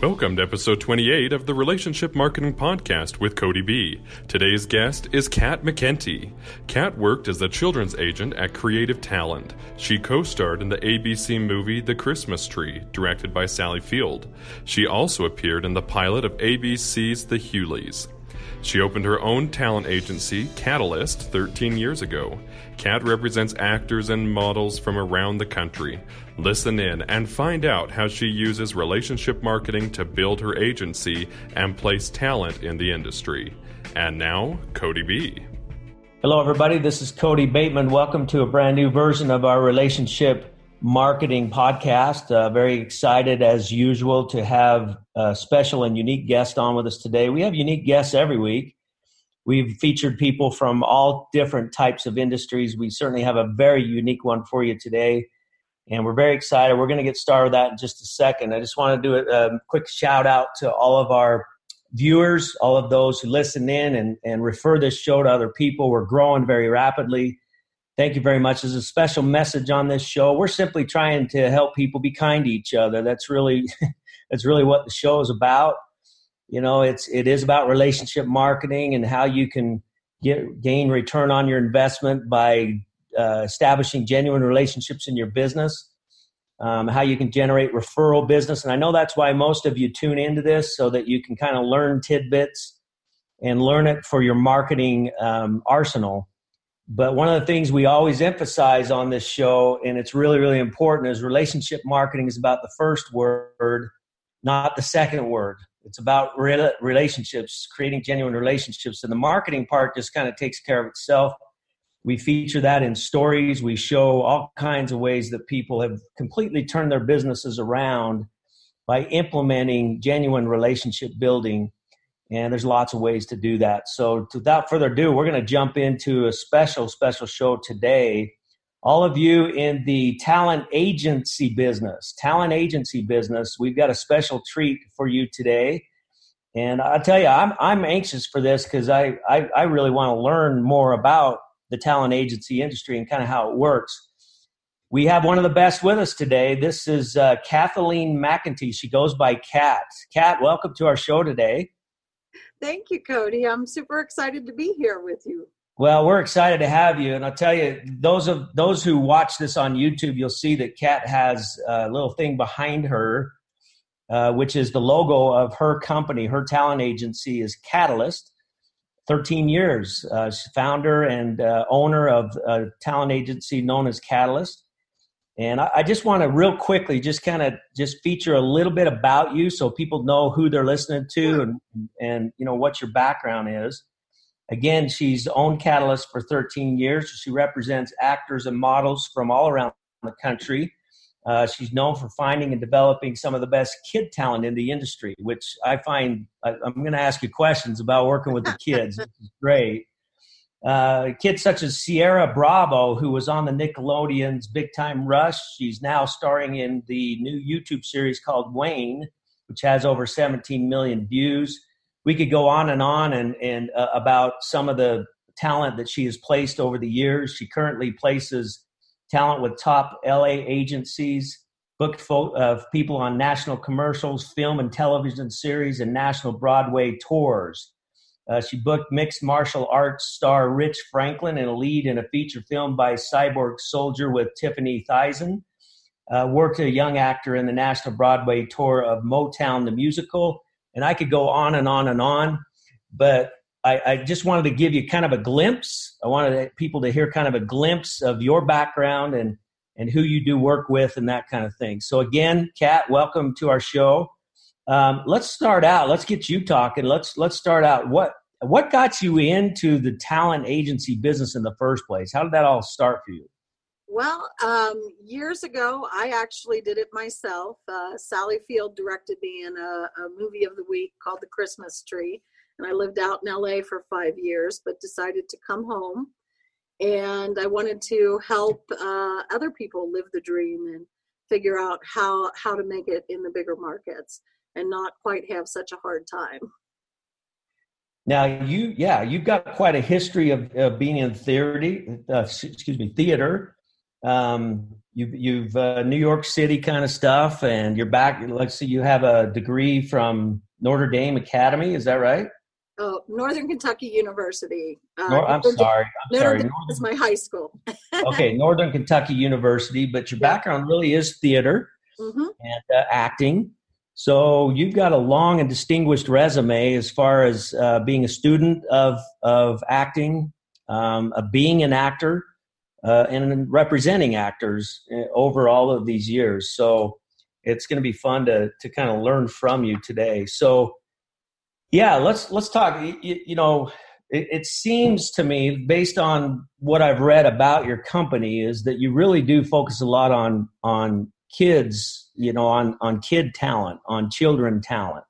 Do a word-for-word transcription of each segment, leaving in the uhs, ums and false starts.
Welcome to episode twenty-eight of the Relationship Marketing Podcast with Cody B. Today's guest is Kat McEntee. Kat worked as a children's agent at Creative Talent. She co-starred in the A B C movie The Christmas Tree, directed by Sally Field. She also appeared in the pilot of A B C's The Hughley's. She opened her own talent agency, Katalyst, thirteen years ago. Kat represents actors and models from around the country. Listen in and find out how she uses relationship marketing to build her agency and place talent in the industry. And now, Cody B. Hello, everybody. This is Cody Bateman. Welcome to a brand new version of our Relationship Marketing Podcast. Uh, very excited, as usual, to have a special and unique guest on with us today. We have unique guests every week. We've featured people from all different types of industries. We certainly have a very unique one for you today, and we're very excited. We're going to get started with that in just a second. I just want to do a, a quick shout out to all of our viewers, all of those who listen in and, and refer this show to other people. We're growing very rapidly. Thank you very much. There's a special message on this show. We're simply trying to help people be kind to each other. That's really that's really what the show is about. You know, it's it is about relationship marketing and how you can get gain return on your investment by uh, establishing genuine relationships in your business, um, how you can generate referral business. And I know that's why most of you tune into this, so that you can kind of learn tidbits and learn it for your marketing um, arsenal. But one of the things we always emphasize on this show, and it's really, really important, is relationship marketing is about the first word, not the second word. It's about re- relationships, creating genuine relationships. And the marketing part just kind of takes care of itself. We feature that in stories. We show all kinds of ways that people have completely turned their businesses around by implementing genuine relationship building. And there's lots of ways to do that. So without further ado, we're going to jump into a special, special show today. All of you in the talent agency business, talent agency business, we've got a special treat for you today. And I tell you, I'm I'm anxious for this because I, I, I really want to learn more about the talent agency industry and kind of how it works. We have one of the best with us today. This is uh, Kathleen McEntee. She goes by Kat. Kat, welcome to our show today. Thank you, Cody. I'm super excited to be here with you. Well, we're excited to have you. And I'll tell you, those of those who watch this on YouTube, you'll see that Kat has a little thing behind her, uh, which is the logo of her company. Her talent agency is Katalyst, thirteen years. Uh, she's founder and uh, owner of a talent agency known as Katalyst. And I, I just want to real quickly just kind of just feature a little bit about you so people know who they're listening to and, and you know, what your background is. Again, she's owned Katalyst for thirteen years. She represents actors and models from all around the country. Uh, she's known for finding and developing some of the best kid talent in the industry, which I find I, I'm going to ask you questions about working with the kids. This is great. Uh, kids such as Sierra Bravo, who was on the Nickelodeon's Big Time Rush. She's now starring in the new YouTube series called Wayne, which has over seventeen million views. We could go on and on and, and uh, about some of the talent that she has placed over the years. She currently places talent with top L A agencies, booked fo- uh, people on national commercials, film and television series, and national Broadway tours. Uh, she booked mixed martial arts star Rich Franklin in a lead in a feature film by Cyborg Soldier with Tiffany Theisen. Uh, worked a young actor in the national Broadway tour of Motown the Musical. And I could go on and on and on, but I, I just wanted to give you kind of a glimpse. I wanted people to hear kind of a glimpse of your background and, and who you do work with and that kind of thing. So again, Kat, welcome to our show. Um, let's start out. Let's get you talking. Let's let's start out. What what got you into the talent agency business in the first place? How did that all start for you? Well, um, years ago, I actually did it myself. Uh, Sally Field directed me in a, a movie of the week called The Christmas Tree, and I lived out in L A for five years, but decided to come home, and I wanted to help uh, other people live the dream and figure out how how to make it in the bigger markets and not quite have such a hard time. Now you, yeah, you've got quite a history of, of being in theater, uh, excuse me, theater. Um, you've, you've uh, New York City kind of stuff, and you're back. Let's see, you have a degree from Notre Dame Academy. Is that right? Oh, Northern Kentucky University. Uh, Nor- I'm sorry. I'm Notre sorry. Dame is my high school. Okay, Northern Kentucky University, but your background really is theater mm-hmm. and uh, acting. So you've got a long and distinguished resume as far as uh, being a student of of acting, um, of being an actor, uh, and representing actors over all of these years. So it's going to be fun to to kind of learn from you today. So yeah, let's let's talk. You, you know, it, it seems to me, based on what I've read about your company, is that you really do focus a lot on on kids. You know, on, on kid talent, on children talent.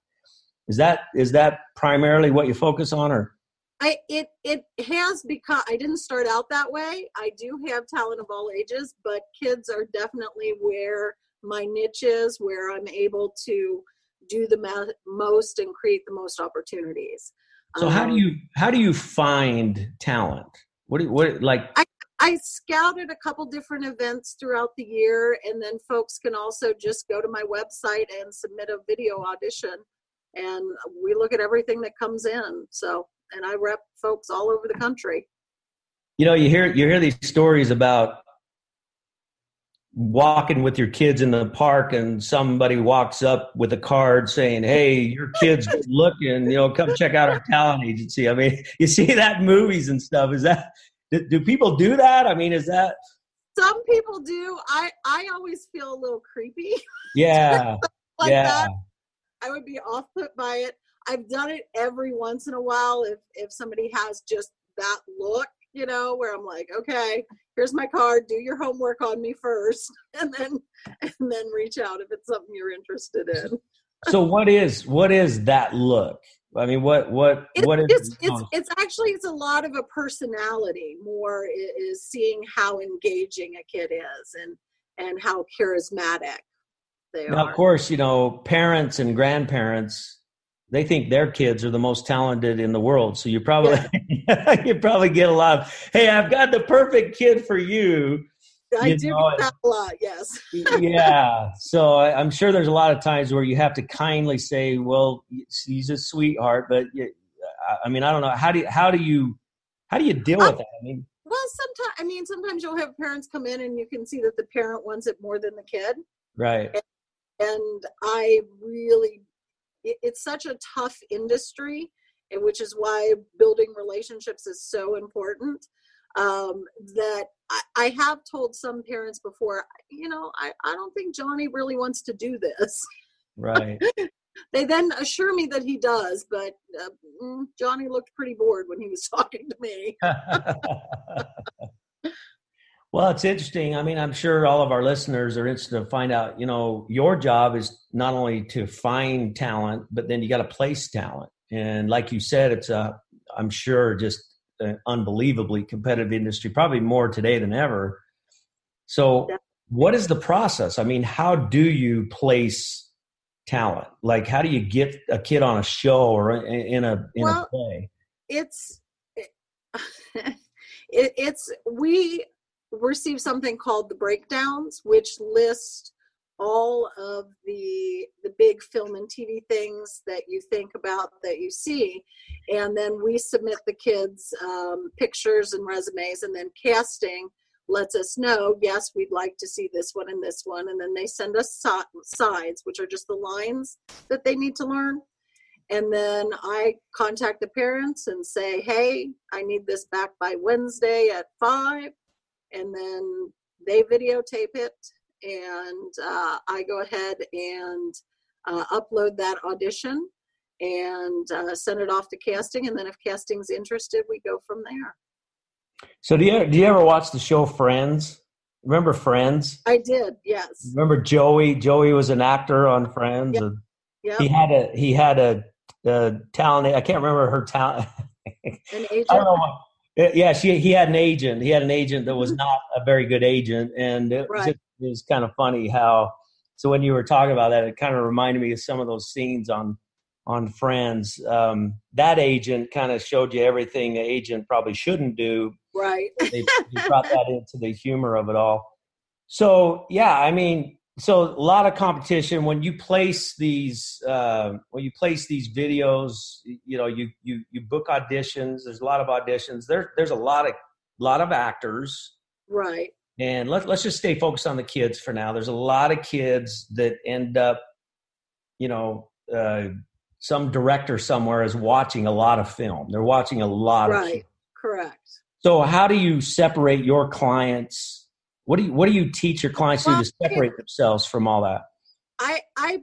Is that is that primarily what you focus on, or? I it it has become. I didn't start out that way. I do have talent of all ages, but kids are definitely where my niche is, where I'm able to do the ma- most and create the most opportunities. So um, how do you how do you find talent? What do you, what like? I- I scouted a couple different events throughout the year, and then folks can also just go to my website and submit a video audition, and we look at everything that comes in. So, and I rep folks all over the country. You know, you hear, you hear these stories about walking with your kids in the park and somebody walks up with a card saying, "Hey, your kid's good looking, you know, come check out our talent agency." I mean, you see that in movies and stuff. Is that, Do, do people do that? I mean, is that? Some people do. I, I always feel a little creepy. Yeah. like yeah. That. I would be off put by it. I've done it every once in a while. If, if somebody has just that look, you know, where I'm like, okay, here's my card. Do your homework on me first. And then, and then reach out if it's something you're interested in. So what is, what is that look? I mean, what, what, it, what is, it's, it's, it's actually, it's a lot of a personality more is seeing how engaging a kid is and, and how charismatic they now, are. Of course, you know, parents and grandparents, they think their kids are the most talented in the world. So you probably, yeah. you probably get a lot of, "Hey, I've got the perfect kid for you." I you do know, that a lot, yes. yeah. So I, I'm sure there's a lot of times where you have to kindly say, "Well, he's a sweetheart," but you, I mean, I don't know. How do you, how do you, how do you deal with I, that? I mean, well, sometimes, I mean, sometimes you'll have parents come in and you can see that the parent wants it more than the kid. Right. And, and I really, it, it's such a tough industry, and which is why building relationships is so important. Um, that I, I have told some parents before, you know, I, I don't think Johnny really wants to do this. Right. They then assure me that he does, but uh, Johnny looked pretty bored when he was talking to me. Well, it's interesting. I mean, I'm sure all of our listeners are interested to find out, you know, your job is not only to find talent, but then you got to place talent. And like you said, it's a, I'm sure just an unbelievably competitive industry, probably more today than ever. So what is the process? I mean, how do you place talent? Like, how do you get a kid on a show or in a, in well, a play? It's, it, it, it's, we receive something called the breakdowns, which list all of the the big film and T V things that you think about, that you see, and then we submit the kids' um, pictures and resumes, and then casting lets us know, yes, we'd like to see this one and this one, and then they send us so- sides, which are just the lines that they need to learn, and then I contact the parents and say, "Hey, I need this back by Wednesday at five," and then they videotape it. And uh, I go ahead and uh, upload that audition and uh, send it off to casting. And then if casting's interested, we go from there. So do you, do you ever watch the show Friends? Remember Friends? I did, yes. Remember Joey? Joey was an actor on Friends. Yep. And yep. He had a he had a, a talent. I can't remember her talent. An agent? I don't know what. Yeah, she, he had an agent. He had an agent that was not a very good agent. And it, right. just, it was kind of funny how, so when you were talking about that, it kind of reminded me of some of those scenes on, on Friends. Um, that agent kind of showed you everything the agent probably shouldn't do. Right. They, they brought that into the humor of it all. So, yeah, I mean, so a lot of competition. When you place these, uh, when you place these videos, you know, you, you, you book auditions. There's a lot of auditions. There, there's a lot of, lot of actors. Right. And let's, let's just stay focused on the kids for now. There's a lot of kids that end up, you know, uh, some director somewhere is watching a lot of film. They're watching a lot right. of film. Correct. So how do you separate your clients? What do you, what do you teach your clients well, to do to separate themselves from all that? I, I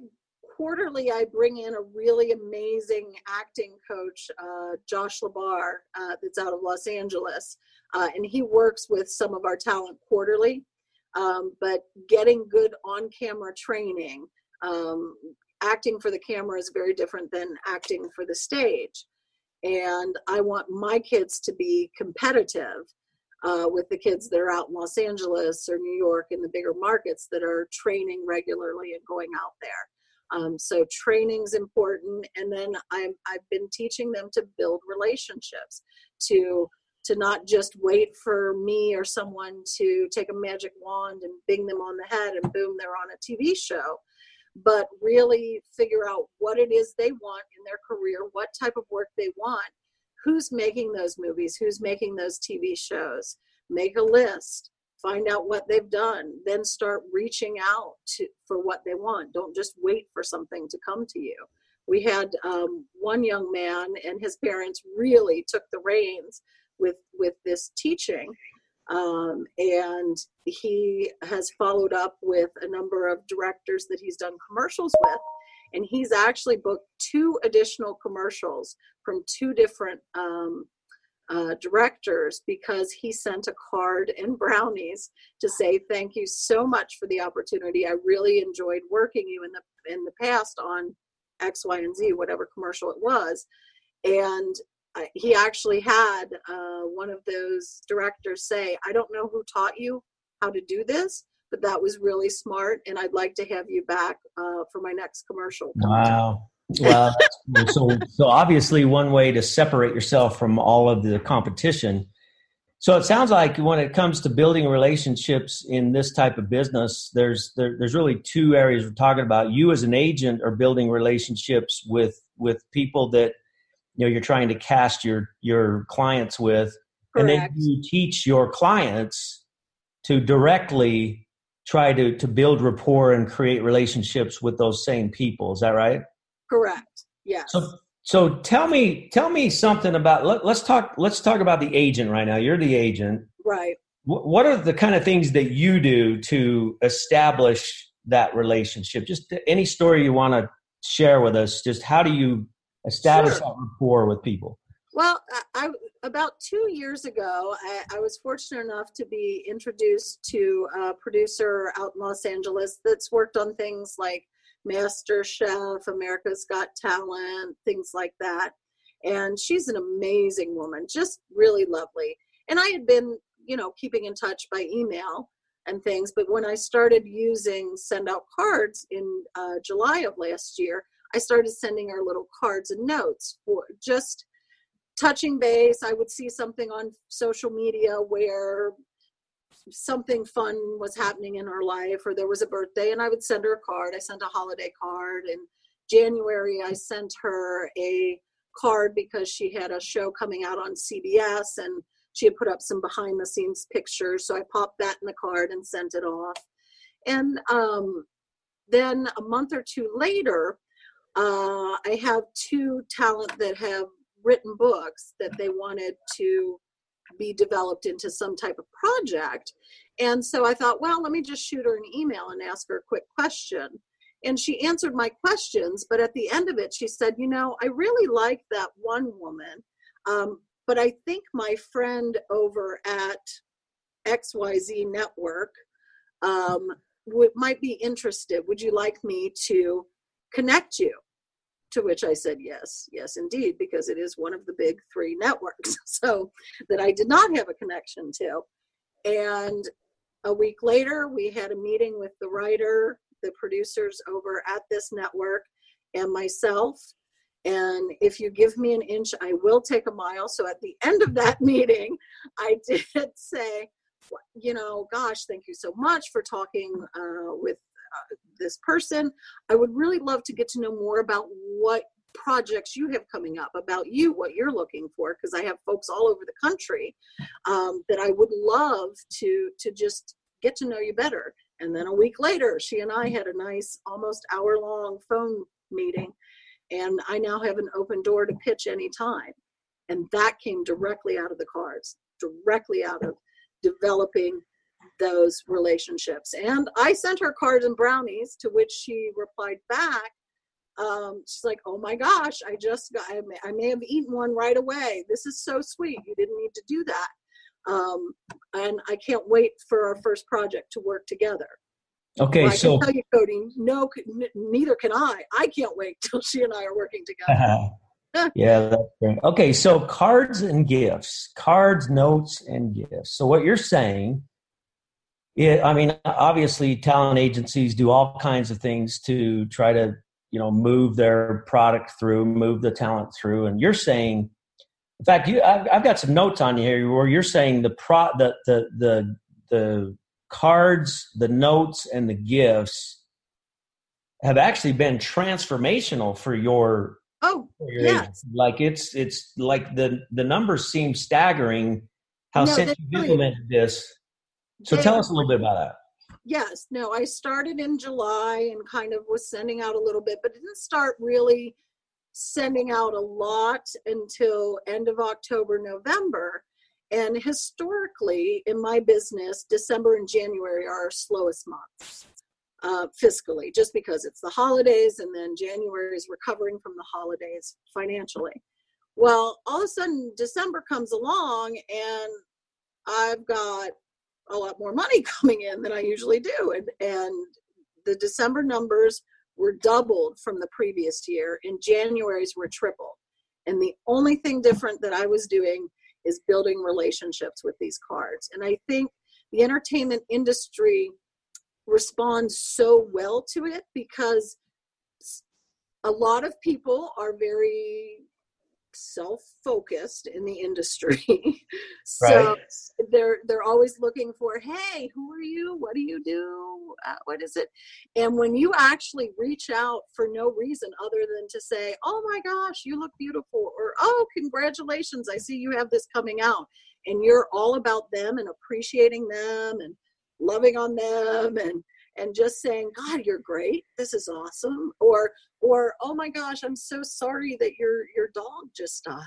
quarterly, I bring in a really amazing acting coach, uh, Josh Labar, uh, that's out of Los Angeles. Uh, and he works with some of our talent quarterly, um, but getting good on-camera training, um, acting for the camera is very different than acting for the stage. And I want my kids to be competitive uh, with the kids that are out in Los Angeles or New York in the bigger markets that are training regularly and going out there. Um, so training's important. And then I'm, I've been teaching them to build relationships, to to not just wait for me or someone to take a magic wand and bing them on the head and boom, they're on a T V show. But really figure out what it is they want in their career, what type of work they want, who's making those movies, who's making those T V shows. Make a list, find out what they've done, then start reaching out to, for what they want. Don't just wait for something to come to you. We had um, one young man and his parents really took the reins with, with this teaching. Um, and he has followed up with a number of directors that he's done commercials with, and he's actually booked two additional commercials from two different, um, uh, directors because he sent a card and brownies to say, thank you so much for the opportunity. I really enjoyed working you in the, in the past on X, Y, and Z, whatever commercial it was. And he actually had uh, one of those directors say, I don't know who taught you how to do this, but that was really smart, and I'd like to have you back uh, for my next commercial. Wow. Wow. Well, so, so obviously one way to separate yourself from all of the competition. So it sounds like when it comes to building relationships in this type of business, there's there, there's really two areas we're talking about. You as an agent are building relationships with with people that you know, you're trying to cast your, your clients with, Correct. And then you teach your clients to directly try to, to build rapport and create relationships with those same people. Is that right? Correct. Yes. So, so tell me, tell me something about, let, let's talk, let's talk about the agent right now. You're the agent. Right. W- what are the kind of things that you do to establish that relationship? Just any story you want to share with us, just how do you establish sure. that rapport with people? Well, I, I, about two years ago, I, I was fortunate enough to be introduced to a producer out in Los Angeles that's worked on things like Master Chef, America's Got Talent, things like that. And she's an amazing woman, just really lovely. And I had been, you know, keeping in touch by email and things. But when I started using Send Out Cards in uh, July of last year, I started sending her little cards and notes for just touching base. I would see something on social media where something fun was happening in her life, or there was a birthday, and I would send her a card. I sent a holiday card. In January, I sent her a card because she had a show coming out on C B S, and she had put up some behind-the-scenes pictures, so I popped that in the card and sent it off. And um, then a month or two later, Uh, I have two talent that have written books that they wanted to be developed into some type of project. And so I thought, well, let me just shoot her an email and ask her a quick question. And she answered my questions, but at the end of it, she said, you know, I really like that one woman, um, but I think my friend over at X Y Z Network um, w- might be interested. Would you like me to connect you? To which I said, yes, yes, indeed, because it is one of the big three networks. So that I did not have a connection to. And a week later, we had a meeting with the writer, the producers over at this network, and myself. And if you give me an inch, I will take a mile. So at the end of that meeting, I did say, you know, gosh, thank you so much for talking uh, with uh, this person. I would really love to get to know more about what projects you have coming up, about you, what you're looking for, because I have folks all over the country um, that I would love to to just get to know you better. And then a week later, she and I had a nice almost hour-long phone meeting, and I now have an open door to pitch anytime. And that came directly out of the cards, directly out of developing those relationships. And I sent her cards and brownies, to which she replied back. Um, she's like, oh my gosh, I just got, I may, I may have eaten one right away. This is so sweet. You didn't need to do that. Um, and I can't wait for our first project to work together. Okay, well, so I can tell you, Cody, no, n- neither can I. I can't wait till she and I are working together. Uh-huh. Yeah, that's great. Okay, so cards and gifts, cards, notes, and gifts. So what you're saying, it, I mean, obviously talent agencies do all kinds of things to try to, you know, move their product through, move the talent through. And you're saying, in fact, you, I've, I've got some notes on here where you're saying the pro, the the the, the cards, the notes, and the gifts have actually been transformational for your. Oh, yes. Like it's, it's like the, the numbers seem staggering how since you implemented this. So tell us a little bit about that. Yes. No, I started in July and kind of was sending out a little bit, but didn't start really sending out a lot until end of October, November. And historically in my business, December and January are our slowest months. Uh, fiscally, just because it's the holidays, and then January is recovering from the holidays financially. Well, all of a sudden, December comes along, and I've got a lot more money coming in than I usually do. And, and the December numbers were doubled from the previous year, and January's were tripled. And the only thing different that I was doing is building relationships with these cards. And I think the entertainment industry responds so well to it, because a lot of people are very self-focused in the industry. So right. they're they're always looking for, hey, who are you? What do you do? Uh, what is it? And when you actually reach out for no reason other than to say, oh my gosh, you look beautiful, or oh, congratulations, I see you have this coming out, and you're all about them and appreciating them and loving on them, and and just saying, God, you're great, this is awesome, or or oh my gosh, I'm so sorry that your your dog just died,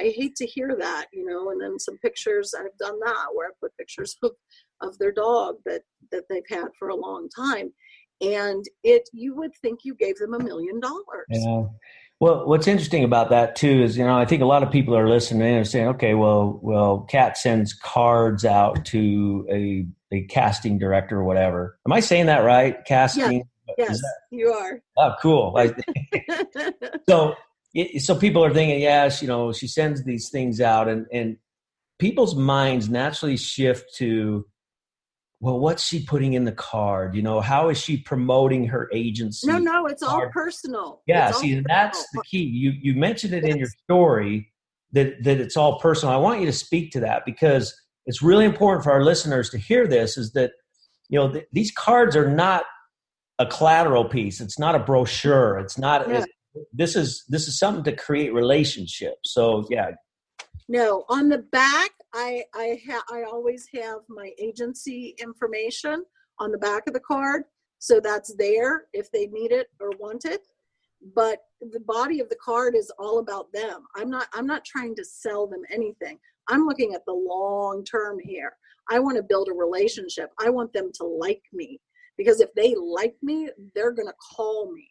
I hate to hear that, you know. And then some pictures, I've done that where I put pictures of, of their dog that that they've had for a long time, and it you would think you gave them a million dollars. Yeah. Well, what's interesting about that too is, you know, I think a lot of people are listening and saying, okay, well, well, Kat sends cards out to a a casting director or whatever. Am I saying that right? Casting? Yeah. Yes, that, you are. Oh, cool. so, so people are thinking, yes, you know, she sends these things out, and, and people's minds naturally shift to, well, what's she putting in the card? You know, how is she promoting her agency? No, no, it's all personal. Yeah, it's see, that's the key. You you mentioned it yes. in your story that, that it's all personal. I want you to speak to that, because it's really important for our listeners to hear this, is that, you know, th- these cards are not a collateral piece. It's not a brochure. It's not, yeah. it's, this is, this is something to create relationships. So, yeah. No, on the back, I I, ha- I always have my agency information on the back of the card, so that's there if they need it or want it. But the body of the card is all about them. I'm not I'm not trying to sell them anything. I'm looking at the long term here. I want to build a relationship. I want them to like me, because if they like me, they're going to call me.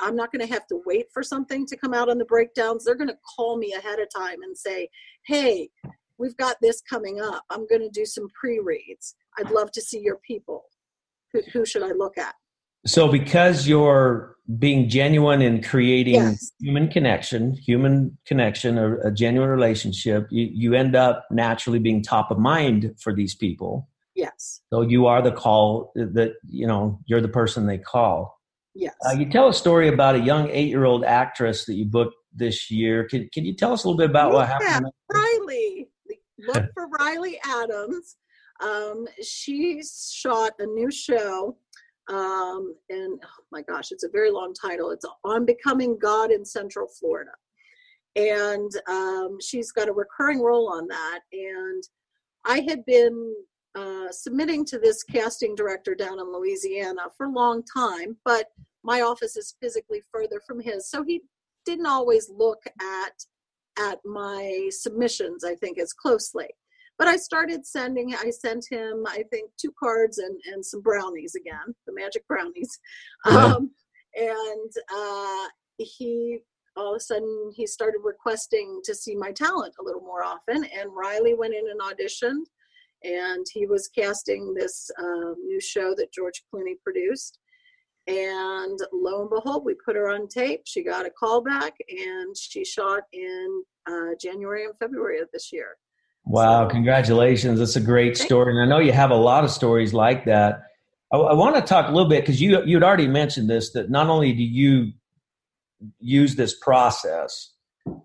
I'm not going to have to wait for something to come out on the breakdowns. They're going to call me ahead of time and say, hey, we've got this coming up. I'm going to do some pre-reads. I'd love to see your people. Who, who should I look at? So because you're being genuine in creating yes. human connection, human connection, or a genuine relationship, you, you end up naturally being top of mind for these people. Yes. So you are the call that, you know, you're the person they call. Yes. Uh, you tell a story about a young eight-year-old actress that you booked this year. Can Can you tell us a little bit about yeah, what happened? Riley. Look for Riley Adams. Um, she shot a new show, um, and oh my gosh, it's a very long title. It's On Becoming God in Central Florida. And um, she's got a recurring role on that. And I had been uh, submitting to this casting director down in Louisiana for a long time, but my office is physically further from his. So he didn't always look at at my submissions, I think, as closely. But I started sending, I sent him, I think, two cards and, and some brownies again, the magic brownies. Wow. Um, and uh, he, all of a sudden, he started requesting to see my talent a little more often. And Riley went in and auditioned, and he was casting this uh, new show that George Clooney produced. And lo and behold, we put her on tape. She got a call back, and she shot in uh, January and February of this year. Wow. So, congratulations. That's a great story. You. And I know you have a lot of stories like that. I, I want to talk a little bit, because you, you'd already mentioned this, that not only do you use this process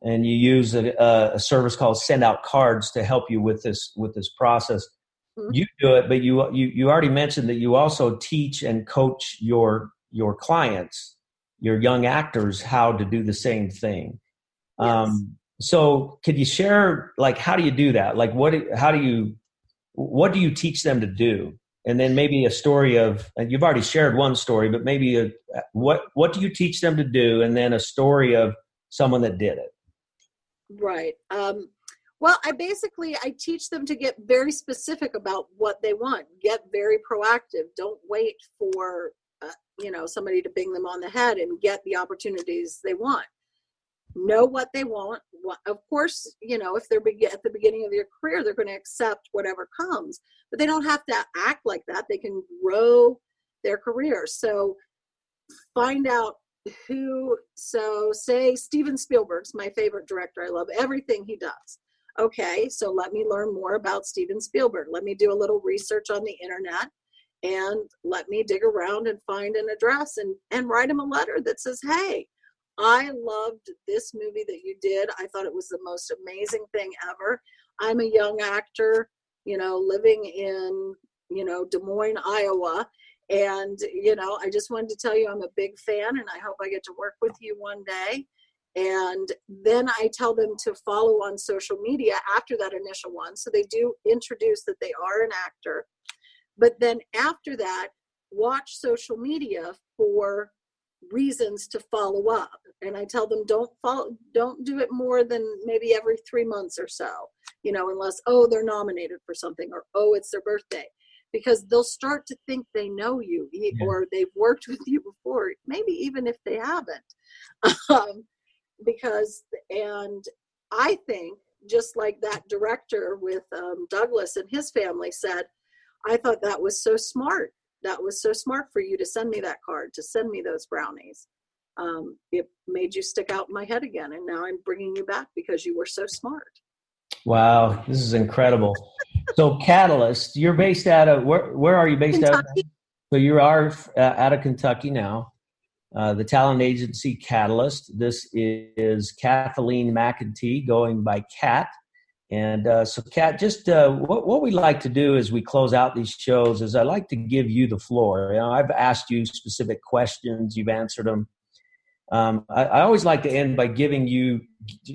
and you use a, a service called Send Out Cards to help you with this, with this process. Mm-hmm. You do it, but you, you, you already mentioned that you also teach and coach your, your clients, your young actors, how to do the same thing. Yes. Um, So could you share, like, how do you do that? Like, what, how do you, what do you teach them to do? And then maybe a story of, and you've already shared one story, but maybe a, what, what do you teach them to do? And then a story of someone that did it. Right. Um, well, I basically, I teach them to get very specific about what they want. Get very proactive. Don't wait for, uh, you know, somebody to bing them on the head and get the opportunities they want. Know what they want. Of course, you know, if they're at the beginning of their career, they're going to accept whatever comes, but they don't have to act like that. They can grow their career. So find out who, so say Steven Spielberg's my favorite director. I love everything he does. Okay, so let me learn more about Steven Spielberg. Let me do a little research on the internet, and let me dig around and find an address and, and write him a letter that says, hey, I loved this movie that you did. I thought it was the most amazing thing ever. I'm a young actor, you know, living in, you know, Des Moines, Iowa. And, you know, I just wanted to tell you I'm a big fan, and I hope I get to work with you one day. And then I tell them to follow on social media after that initial one. So they do introduce that they are an actor. But then after that, watch social media for reasons to follow up. And I tell them, don't follow, don't do it more than maybe every three months or so, you know, unless, oh, they're nominated for something, or, oh, it's their birthday, because they'll start to think they know you, or they've worked with you before, maybe even if they haven't. Um, because, and I think just like that director with um, Douglas and his family said, I thought that was so smart. That was so smart for you to send me that card, to send me those brownies. Um, it made you stick out in my head again. And now I'm bringing you back because you were so smart. Wow. This is incredible. So Katalyst, you're based out of, where, where are you based Kentucky. out of? So you are uh, out of Kentucky now. Uh, the talent agency Katalyst. This is Kathleen McEntee, going by Kat. And uh, so, Kat, just uh, what, what we like to do as we close out these shows is I like to give you the floor. You know, I've asked you specific questions. You've answered them. Um, I, I always like to end by giving you,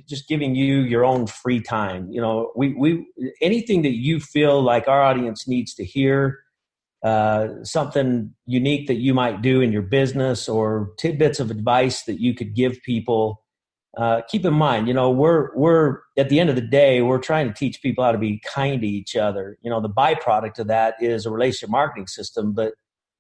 just giving you your own free time. You know, we, we anything that you feel like our audience needs to hear, uh, something unique that you might do in your business, or tidbits of advice that you could give people. Uh, keep in mind, you know, we're, we're at the end of the day, we're trying to teach people how to be kind to each other. You know, the byproduct of that is a relationship marketing system, but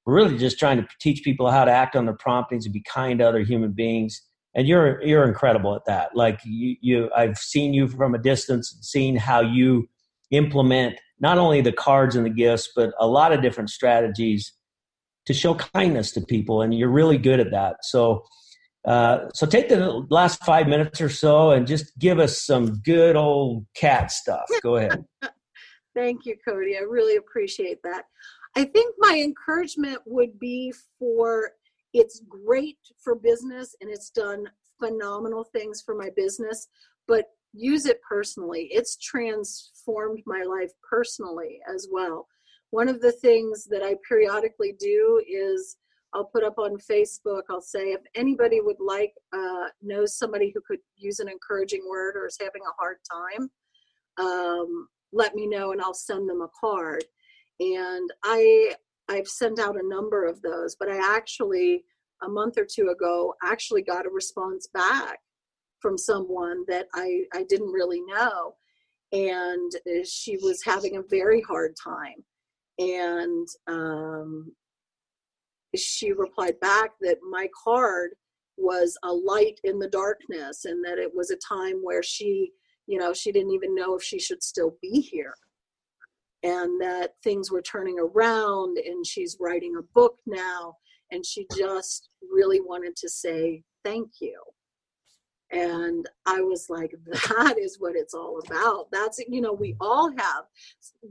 we're really just trying to teach people how to act on their promptings and be kind to other human beings. And you're, you're incredible at that. Like you, you, I've seen you from a distance and seen how you implement not only the cards and the gifts, but a lot of different strategies to show kindness to people. And you're really good at that. So, Uh, so take the last five minutes or so and just give us some good old Cat stuff. Go ahead. Thank you, Cody. I really appreciate that. I think my encouragement would be for, it's great for business and it's done phenomenal things for my business, but use it personally. It's transformed my life personally as well. One of the things that I periodically do is I'll put up on Facebook, I'll say, if anybody would like, uh, knows somebody who could use an encouraging word or is having a hard time, um, let me know and I'll send them a card. And I, I've sent out a number of those, but I actually, a month or two ago, actually got a response back from someone that I, I didn't really know. And she was having a very hard time. And um, she replied back that my card was a light in the darkness, and that it was a time where she, you know, she didn't even know if she should still be here, and that things were turning around, and she's writing a book now, and she just really wanted to say thank you. And I was like, that is what it's all about. That's, you know, we all have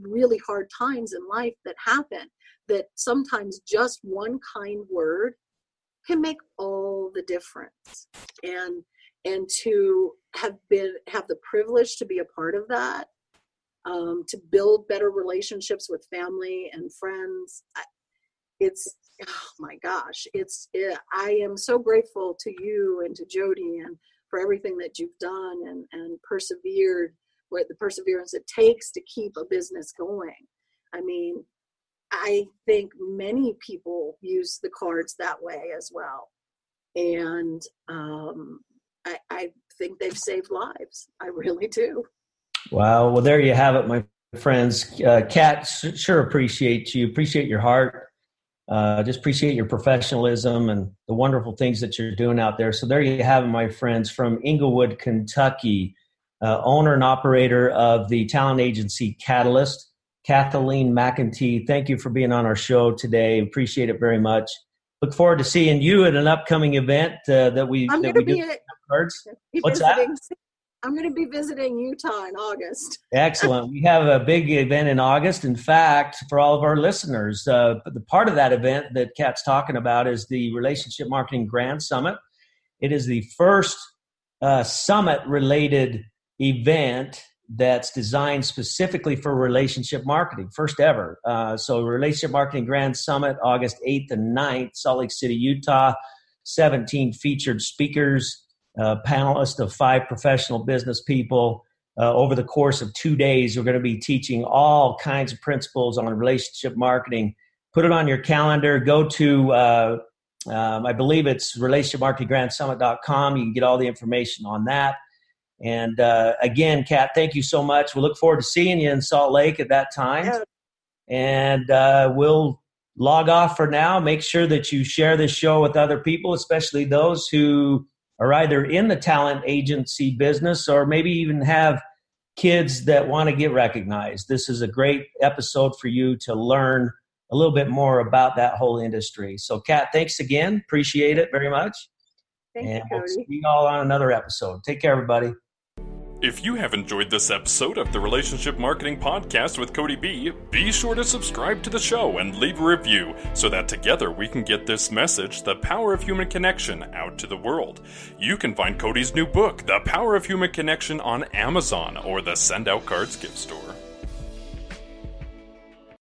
really hard times in life that happen, that sometimes just one kind word can make all the difference. And, and to have been, have the privilege to be a part of that, um, to build better relationships with family and friends. It's, oh my gosh, it's, it, I am so grateful to you and to Jody and for everything that you've done and, and persevered with the perseverance it takes to keep a business going. I mean, I think many people use the cards that way as well. And um, I, I think they've saved lives. I really do. Wow. Well, there you have it, my friends. Uh, Kat, sure appreciate you. Appreciate your heart. Uh, just appreciate your professionalism and the wonderful things that you're doing out there. So there you have it, my friends, from Englewood, Kentucky, uh, owner and operator of the talent agency Katalyst, Kathleen McEntee. Thank you for being on our show today. Appreciate it very much. Look forward to seeing you at an upcoming event uh, that we I'm that we do. At, What's visiting, that? I'm going to be visiting Utah in August. Excellent. We have a big event in August. In fact, for all of our listeners, uh, the part of that event that Kat's talking about is the Relationship Marketing Grand Summit. It is the first uh, summit-related event that's designed specifically for relationship marketing, first ever. Uh, so Relationship Marketing Grand Summit, August eighth and ninth, Salt Lake City, Utah, seventeen featured speakers, Uh, panelists of five professional business people. Uh, over the course of two days, we're going to be teaching all kinds of principles on relationship marketing. Put it on your calendar. Go to, uh, um, I believe it's relationship marketing grand summit dot com. You can get all the information on that. And uh, again, Kat, thank you so much. We look forward to seeing you in Salt Lake at that time. Yeah. And uh, we'll log off for now. Make sure that you share this show with other people, especially those who are either in the talent agency business or maybe even have kids that want to get recognized. This is a great episode for you to learn a little bit more about that whole industry. So, Kat, thanks again. Appreciate it very much. Thank and you, Cody. We'll see you all on another episode. Take care, everybody. If you have enjoyed this episode of the Relationship Marketing Podcast with Cody B, be sure to subscribe to the show and leave a review so that together we can get this message, The Power of Human Connection, out to the world. You can find Cody's new book, The Power of Human Connection, on Amazon or the Send Out Cards gift store.